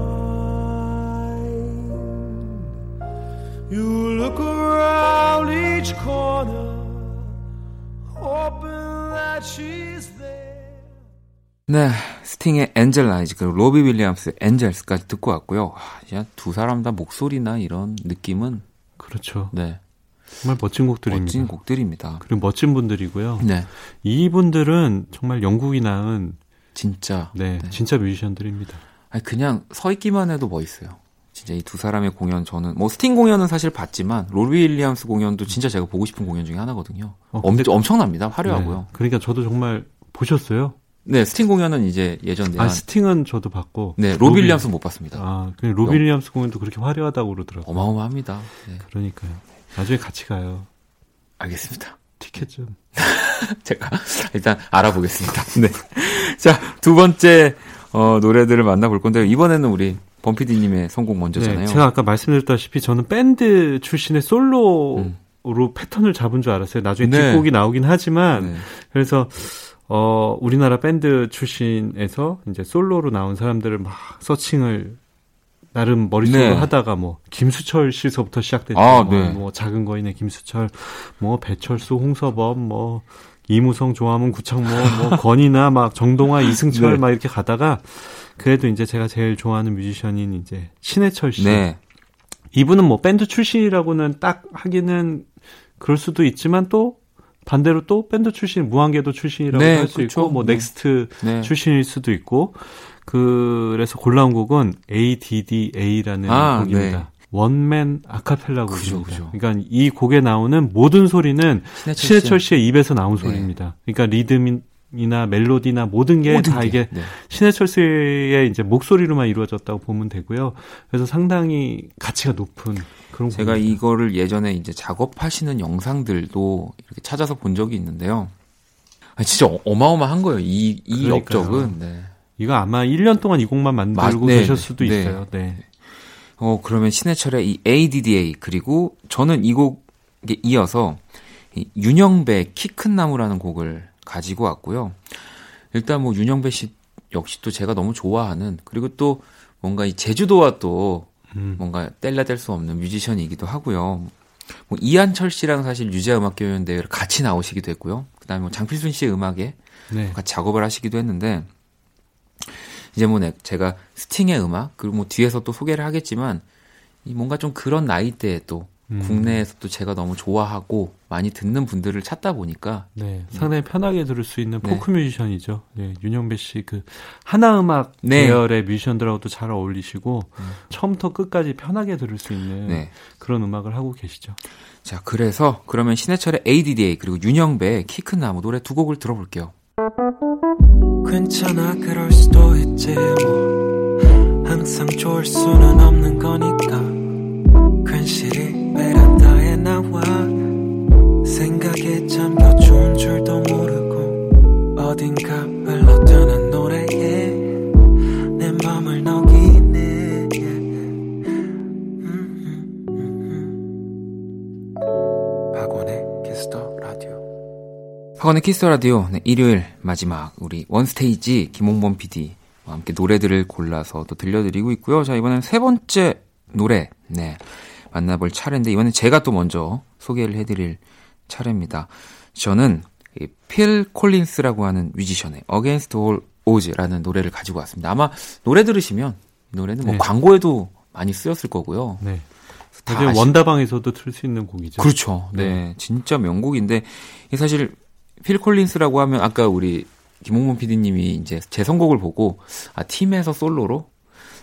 You look around each corner, hoping that she's there. 네, 스팅의 엔젤 아이즈, 그리고 로비 윌리엄스 엔젤스까지 듣고 왔고요. 와, 두 사람 다 목소리나 이런 느낌은 그렇죠. 네, 정말 멋진 곡들입니다. 멋진 곡들입니다. 그리고 멋진 분들이고요. 네, 이분들은 정말 영국이 낳은 진짜 네, 네. 진짜 뮤지션들입니다. 아니, 그냥 서 있기만 해도 멋있어요. 진짜 이 두 사람의 공연, 저는 뭐 스팅 공연은 사실 봤지만 로비 윌리엄스 공연도 진짜 제가 보고 싶은 공연 중에 하나거든요. 어, 근데, 엄청, 엄청납니다. 화려하고요. 네, 그러니까 저도 정말 보셨어요? 네, 스팅 공연은 이제 예전에. 아, 스팅은 저도 봤고. 네, 로비 윌리엄스는 못 봤습니다. 아, 로비 윌리엄스 공연도 그렇게 화려하다고 그러더라고요. 어마어마합니다. 네. 그러니까요. 나중에 같이 가요. 알겠습니다. 티켓 좀. 제가 일단 알아보겠습니다. 네. 자, 두 번째, 어, 노래들을 만나볼 건데요. 이번에는 우리 범피디님의 선곡 먼저잖아요. 네, 제가 아까 말씀드렸다시피 저는 밴드 출신의 솔로로 음. 패턴을 잡은 줄 알았어요. 나중에 네. 뒷곡이 나오긴 하지만. 네. 그래서, 어, 우리나라 밴드 출신에서 이제 솔로로 나온 사람들을 막 서칭을 나름 머릿속으로 네. 하다가 뭐 김수철 씨서부터 시작됐죠. 아, 뭐, 네. 뭐 작은 거인의 김수철, 뭐 배철수, 홍서범, 뭐 이무성, 조화문, 구창모, 뭐 권이나 막 정동화, 이승철 네. 막 이렇게 가다가 그래도 이제 제가 제일 좋아하는 뮤지션인 이제 신해철 씨. 네. 이분은 뭐 밴드 출신이라고는 딱 하기는 그럴 수도 있지만 또 반대로 또 밴드 출신, 무한궤도 출신이라고 네, 할 수 그렇죠. 있고, 뭐 네. 넥스트 네. 출신일 수도 있고, 그, 그래서 골라온 곡은 에이디디에이라는 아, 곡입니다. 네. 원맨 아카펠라 곡입니다. 그죠. 그러니까 이 곡에 나오는 모든 소리는 신해철 씨의 입에서 나온 네. 소리입니다. 그러니까 리듬이나 멜로디나 모든 게 다 이게 네. 신해철 씨의 이제 목소리로만 이루어졌다고 보면 되고요. 그래서 상당히 가치가 높은. 제가 겁니다. 이거를 예전에 이제 작업하시는 영상들도 이렇게 찾아서 본 적이 있는데요. 아니, 진짜 어마어마한 거예요. 이, 이 업적은. 네. 이거 아마 일 년 동안 이 곡만 만들고 마, 계실 네, 수도 네, 있어요. 네. 네. 어, 그러면 신해철의 이 에이디디에이, 그리고 저는 이 곡에 이어서 이 윤영배 키 큰 나무라는 곡을 가지고 왔고요. 일단 뭐 윤영배 씨 역시 또 제가 너무 좋아하는, 그리고 또 뭔가 이 제주도와 또 뭔가 뗄라 뗄 수 없는 뮤지션이기도 하고요. 뭐 이한철 씨랑 사실 유재하 음악교연대회를 같이 나오시기도 했고요. 그다음에 뭐 장필순 씨의 음악에 네. 같이 작업을 하시기도 했는데, 이제 뭐 제가 스팅의 음악, 그리고 뭐 뒤에서 또 소개를 하겠지만 뭔가 좀 그런 나이대에 또 음. 국내에서 또 제가 너무 좋아하고 많이 듣는 분들을 찾다 보니까 네, 상당히 편하게 들을 수 있는 네. 포크 뮤지션이죠. 네, 윤영배 씨 그 하나음악 네. 계열의 뮤지션들하고도 잘 어울리시고 음. 처음부터 끝까지 편하게 들을 수 있는 네. 그런 음악을 하고 계시죠. 자, 그래서 그러면 신해철의 에이디디에이, 그리고 윤영배의 키 큰 나무, 노래 두 곡을 들어볼게요. 괜찮아, 그럴 수도 있지 뭐. 항상 좋을 수는 없는 거니까. 괜시리 베란다에 나와 생각에 잠겨 좋은 줄도 모르고 박원의 키스터 라디오. 박원의 키스터 라디오. 네, 일요일 마지막 우리 원스테이지 김홍범 피디와 함께 노래들을 골라서 또 들려드리고 있고요. 자, 이번엔 세 번째 노래 네 만나볼 차례인데, 이번엔 제가 또 먼저 소개를 해드릴 차례입니다. 저는 필 콜린스라고 하는 뮤지션의 Against All Odds라는 노래를 가지고 왔습니다. 아마 노래 들으시면 이 노래는 네. 뭐 광고에도 많이 쓰였을 거고요. 네. 요즘 아시... 원다방에서도 틀 수 있는 곡이죠. 그렇죠. 네. 네, 진짜 명곡인데 사실 필 콜린스라고 하면 아까 우리 김홍범 피디님이 이제 제 선곡을 보고 아 팀에서 솔로로,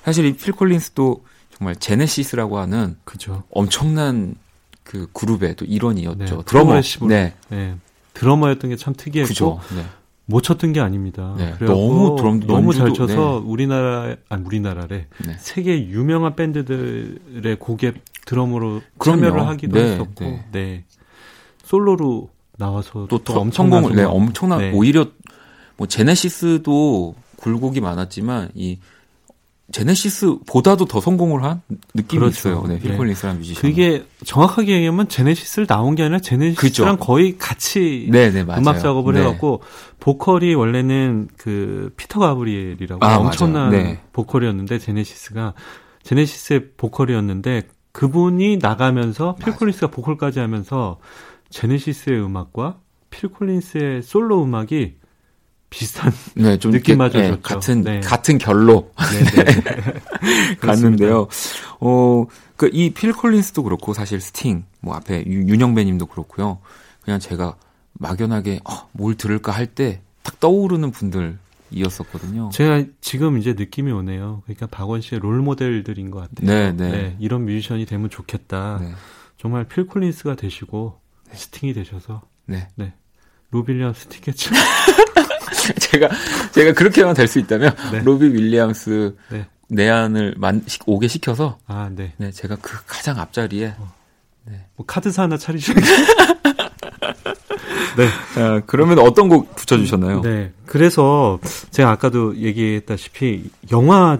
사실 이 필 콜린스도 정말 제네시스라고 하는 그죠. 엄청난 그 그룹의 또 일원이었죠. 네, 드러머. 네. 네. 드러머였던 게 참 특이했고 그죠. 네. 못 쳤던 게 아닙니다. 네. 너무 드럼 너무 잘 쳐서 네. 우리나라 아니 우리나라래 네. 세계 유명한 밴드들의 곡에 드럼으로 그럼요. 참여를 하기도 네. 했었고 네. 네. 솔로로 나와서 또, 또 엄청난 성공을 네. 엄청난 네. 오히려 뭐 제네시스도 굴곡이 많았지만 이 제네시스보다도 더 성공을 한 느낌이 그렇죠. 있어요. 네, 필콜린스라는 네. 뮤지션. 그게 정확하게 얘기하면 제네시스를 나온 게 아니라 제네시스랑 그렇죠. 거의 같이 네, 네, 음악 작업을 네. 해갖고 보컬이 원래는 그 피터 가브리엘이라고 아, 엄청난 네. 보컬이었는데 제네시스가 제네시스의 보컬이었는데 그분이 나가면서 필콜린스가 보컬까지 하면서 제네시스의 음악과 필콜린스의 솔로 음악이 비슷한 네, 좀 느낌 맞아요. 네, 같은 네. 같은 결로 네, 네. 갔는데요. 어, 그 이 필 콜린스도 그렇고 사실 스팅 뭐 앞에 유, 윤영배님도 그렇고요. 그냥 제가 막연하게 어, 뭘 들을까 할 때 딱 떠오르는 분들이었었거든요. 제가 지금 이제 느낌이 오네요. 그러니까 박원 씨의 롤 모델들인 것 같아요. 네, 네. 네, 이런 뮤지션이 되면 좋겠다. 네. 정말 필 콜린스가 되시고 네. 스팅이 되셔서 네, 네. 로비 윌리엄스 스케치 제가 제가 그렇게만 될 수 있다면 네. 로비 윌리엄스 네. 내한을 만, 오게 시켜서 아, 네. 네, 제가 그 가장 앞자리에 어. 네. 뭐 카드사 하나 차리시면 네. 아, 그러면 어떤 곡 붙여주셨나요? 네, 그래서 제가 아까도 얘기했다시피 영화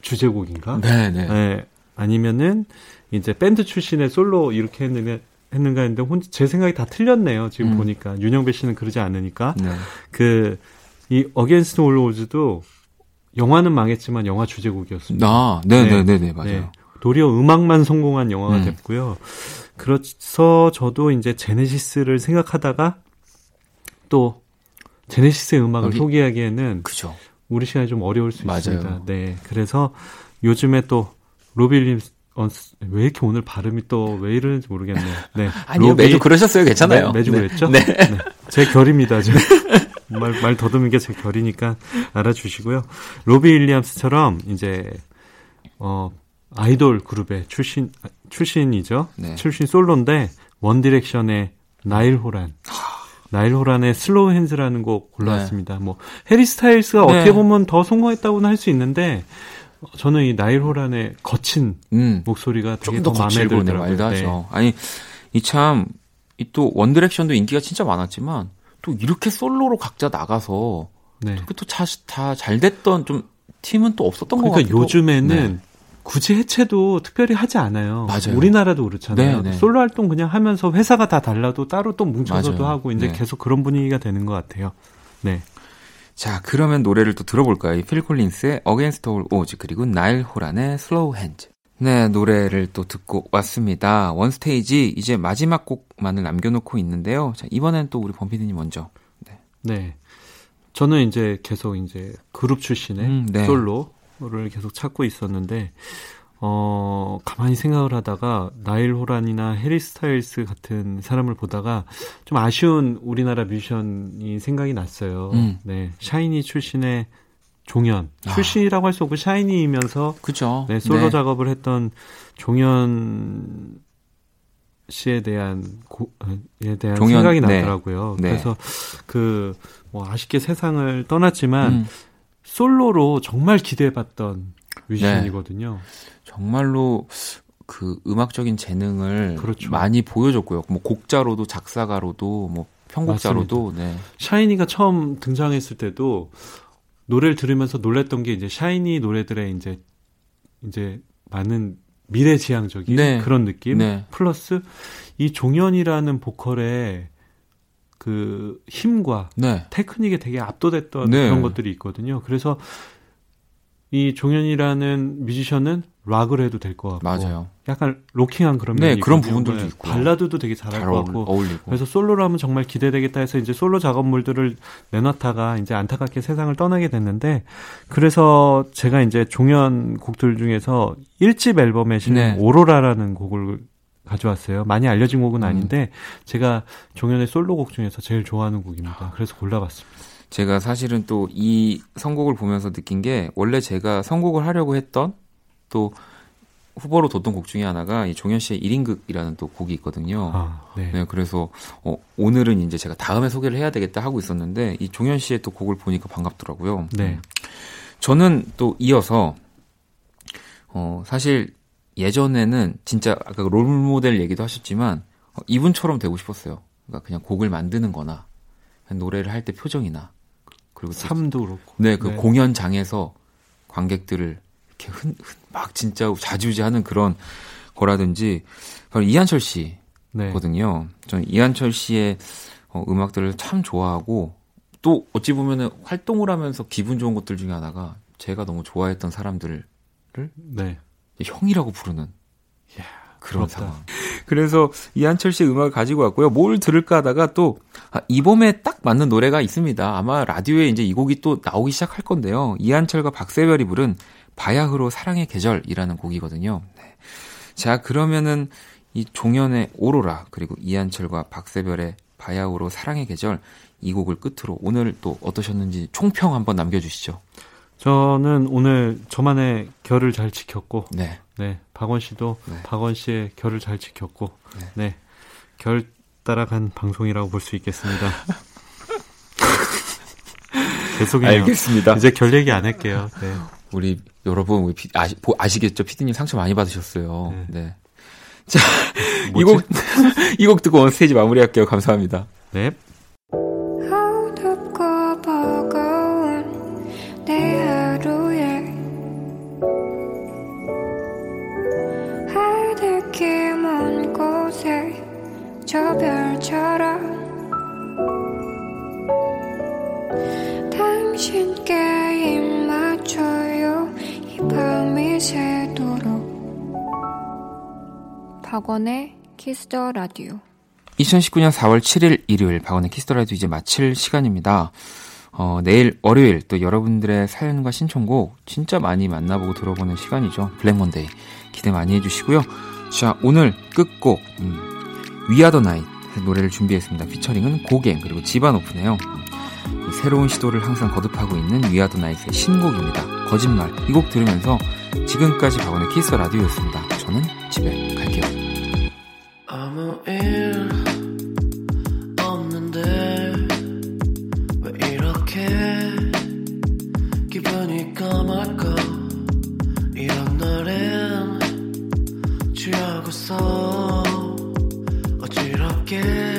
주제곡인가? 네, 네. 네. 아니면은 이제 밴드 출신의 솔로 이렇게 했는데. 했는가 했는데 혼자 제 생각이 다 틀렸네요. 지금 음. 보니까 윤영배 씨는 그러지 않으니까 네. 그 이 어게인스트 올 오즈도 영화는 망했지만 영화 주제곡이었습니다. 아, 네네네네 네. 맞아요. 네. 도리어 음악만 성공한 영화가 음. 됐고요. 그래서 저도 이제 제네시스를 생각하다가 또 제네시스의 음악을 여기, 소개하기에는 그죠. 우리 시간이 좀 어려울 수 맞아요. 있습니다. 네, 그래서 요즘에 또 로비 윌리엄스 어, 왜 이렇게 오늘 발음이 또 왜 이러는지 모르겠네요. 네. 아니요, 로비, 매주 그러셨어요. 괜찮아요. 네, 매주 네. 그랬죠? 네. 네. 제 결입니다, 지금. 말, 말 더듬는 게 제 결이니까 알아주시고요. 로비 윌리엄스처럼 이제, 어, 아이돌 그룹의 출신, 출신이죠. 네. 출신 솔로인데, 원 디렉션의 나일 호란. 나일 호란의 슬로우 핸즈라는 곡 골라왔습니다. 네. 뭐, 해리 스타일스가 네. 어떻게 보면 더 성공했다고는 할 수 있는데, 저는 이 나일 호란의 거친 음, 목소리가 되게 더 마음에 들더라고요. 네. 아니 이 참 이 또 원디렉션도 인기가 진짜 많았지만 또 이렇게 솔로로 각자 나가서 네. 또 다 잘 됐던 좀 팀은 또 없었던 그러니까 것 같아요. 그러니까 요즘에는 네. 굳이 해체도 특별히 하지 않아요. 맞아요. 우리나라도 그렇잖아요. 네, 네. 솔로 활동 그냥 하면서 회사가 다 달라도 따로 또 뭉쳐서도 맞아요. 하고 이제 네. 계속 그런 분위기가 되는 것 같아요. 네. 자, 그러면 노래를 또 들어볼까요? 필 콜린스의 Against All Odds 그리고 나일 호란의 Slow Hands. 네, 노래를 또 듣고 왔습니다. 원스테이지 이제 마지막 곡만을 남겨놓고 있는데요. 자, 이번엔 또 우리 범피디님 먼저. 네. 네, 저는 이제 계속 이제 그룹 출신의 음, 네. 솔로를 계속 찾고 있었는데 어, 가만히 생각을 하다가 나일 호란이나 해리 스타일스 같은 사람을 보다가 좀 아쉬운 우리나라 뮤지션이 생각이 났어요. 음. 네, 샤이니 출신의 종현. 아. 출신이라고 할 수 없고 샤이니이면서 그쵸. 네, 솔로 네. 작업을 했던 종현 씨에 대한 고, 에 대한 종현, 생각이 나더라고요. 네. 네. 그래서 그 뭐 아쉽게 세상을 떠났지만 음. 솔로로 정말 기대해봤던 뮤지션이거든요. 네. 정말로 그 음악적인 재능을 그렇죠. 많이 보여줬고요. 뭐 곡자로도 작사가로도 뭐 편곡자로도. 네. 샤이니가 처음 등장했을 때도 노래를 들으면서 놀랬던 게 이제 샤이니 노래들의 이제 이제 많은 미래지향적인 네. 그런 느낌 네. 플러스 이 종현이라는 보컬의 그 힘과 네. 테크닉에 되게 압도됐던 네. 그런 것들이 있거든요. 그래서 이 종현이라는 뮤지션은 락을 해도 될 것 같고 맞아요. 약간 로킹한 그런 네, 그런 부분들도 있고 발라드도 되게 잘할 잘 것 같고 어울리고. 그래서 솔로로 하면 정말 기대되겠다 해서 이제 솔로 작업물들을 내놨다가 이제 안타깝게 세상을 떠나게 됐는데 그래서 제가 이제 종현 곡들 중에서 일 집 앨범에 실린 네. 오로라라는 곡을 가져왔어요. 많이 알려진 곡은 아닌데 음. 제가 종현의 솔로곡 중에서 제일 좋아하는 곡입니다. 그래서 골라봤습니다. 제가 사실은 또 이 선곡을 보면서 느낀 게 원래 제가 선곡을 하려고 했던 또 후보로 뒀던 곡 중에 하나가 이 종현 씨의 일 인극이라는 또 곡이 있거든요. 아, 네. 네, 그래서 어, 오늘은 이제 제가 다음에 소개를 해야 되겠다 하고 있었는데 이 종현 씨의 또 곡을 보니까 반갑더라고요. 네. 저는 또 이어서 어, 사실 예전에는 진짜 아까 롤모델 얘기도 하셨지만 어, 이분처럼 되고 싶었어요. 그러니까 그냥 곡을 만드는 거나 노래를 할 때 표정이나 그리고 삶도 그렇고 네, 그 네. 공연장에서 관객들을 이렇게 흔, 흔, 막 진짜 좌지우지하는 그런 거라든지 바로 이한철 씨거든요. 네. 저는 이한철 씨의 어, 음악들을 참 좋아하고 또 어찌 보면은 활동을 하면서 기분 좋은 것들 중에 하나가 제가 너무 좋아했던 사람들을 네. 형이라고 부르는 이야, 그런 부럽다. 상황. 그래서 이한철 씨 음악을 가지고 왔고요. 뭘 들을까 하다가 또 아, 이 봄에 딱 맞는 노래가 있습니다. 아마 라디오에 이제 이 곡이 또 나오기 시작할 건데요. 이한철과 박세별이 부른 바야흐로 사랑의 계절이라는 곡이거든요. 네. 자, 그러면은 이 종현의 오로라 그리고 이한철과 박세별의 바야흐로 사랑의 계절 이 곡을 끝으로 오늘 또 어떠셨는지 총평 한번 남겨주시죠. 저는 오늘 저만의 결을 잘 지켰고 네. 네, 박원 씨도 네. 박원 씨의 결을 잘 지켰고 네. 네, 결 따라간 방송이라고 볼 수 있겠습니다. 죄송해요. 알겠습니다. 이제 결 얘기 안 할게요. 네. 우리 여러분 우리 피, 아시, 아시겠죠? 피디님 상처 많이 받으셨어요. 네. 네. 자, 이 곡, 이 곡 듣고 원스테이지 마무리할게요. 감사합니다. 네. 저 별처럼 당신께 입 맞춰요 이 밤이 새도록 박원의 키스더 라디오 이천십구년 사월 칠일 일요일 박원의 키스더 라디오 이제 마칠 시간입니다. 어, 내일 월요일 또 여러분들의 사연과 신청곡 진짜 많이 만나보고 들어보는 시간이죠. 블랙 먼데이 기대 많이 해주시고요. 자 오늘 끝곡 음. We Are The Night 노래를 준비했습니다. 피처링은 고갱 그리고 지바노프네요. 새로운 시도를 항상 거듭하고 있는 We Are The Night의 신곡입니다. 거짓말 이 곡 들으면서 지금까지 박원의 키스 라디오였습니다. 저는 집에 갈게요. 아무 일 없는데 왜 이렇게 기분이 까맣고 이런 날엔 취하고서 Yeah.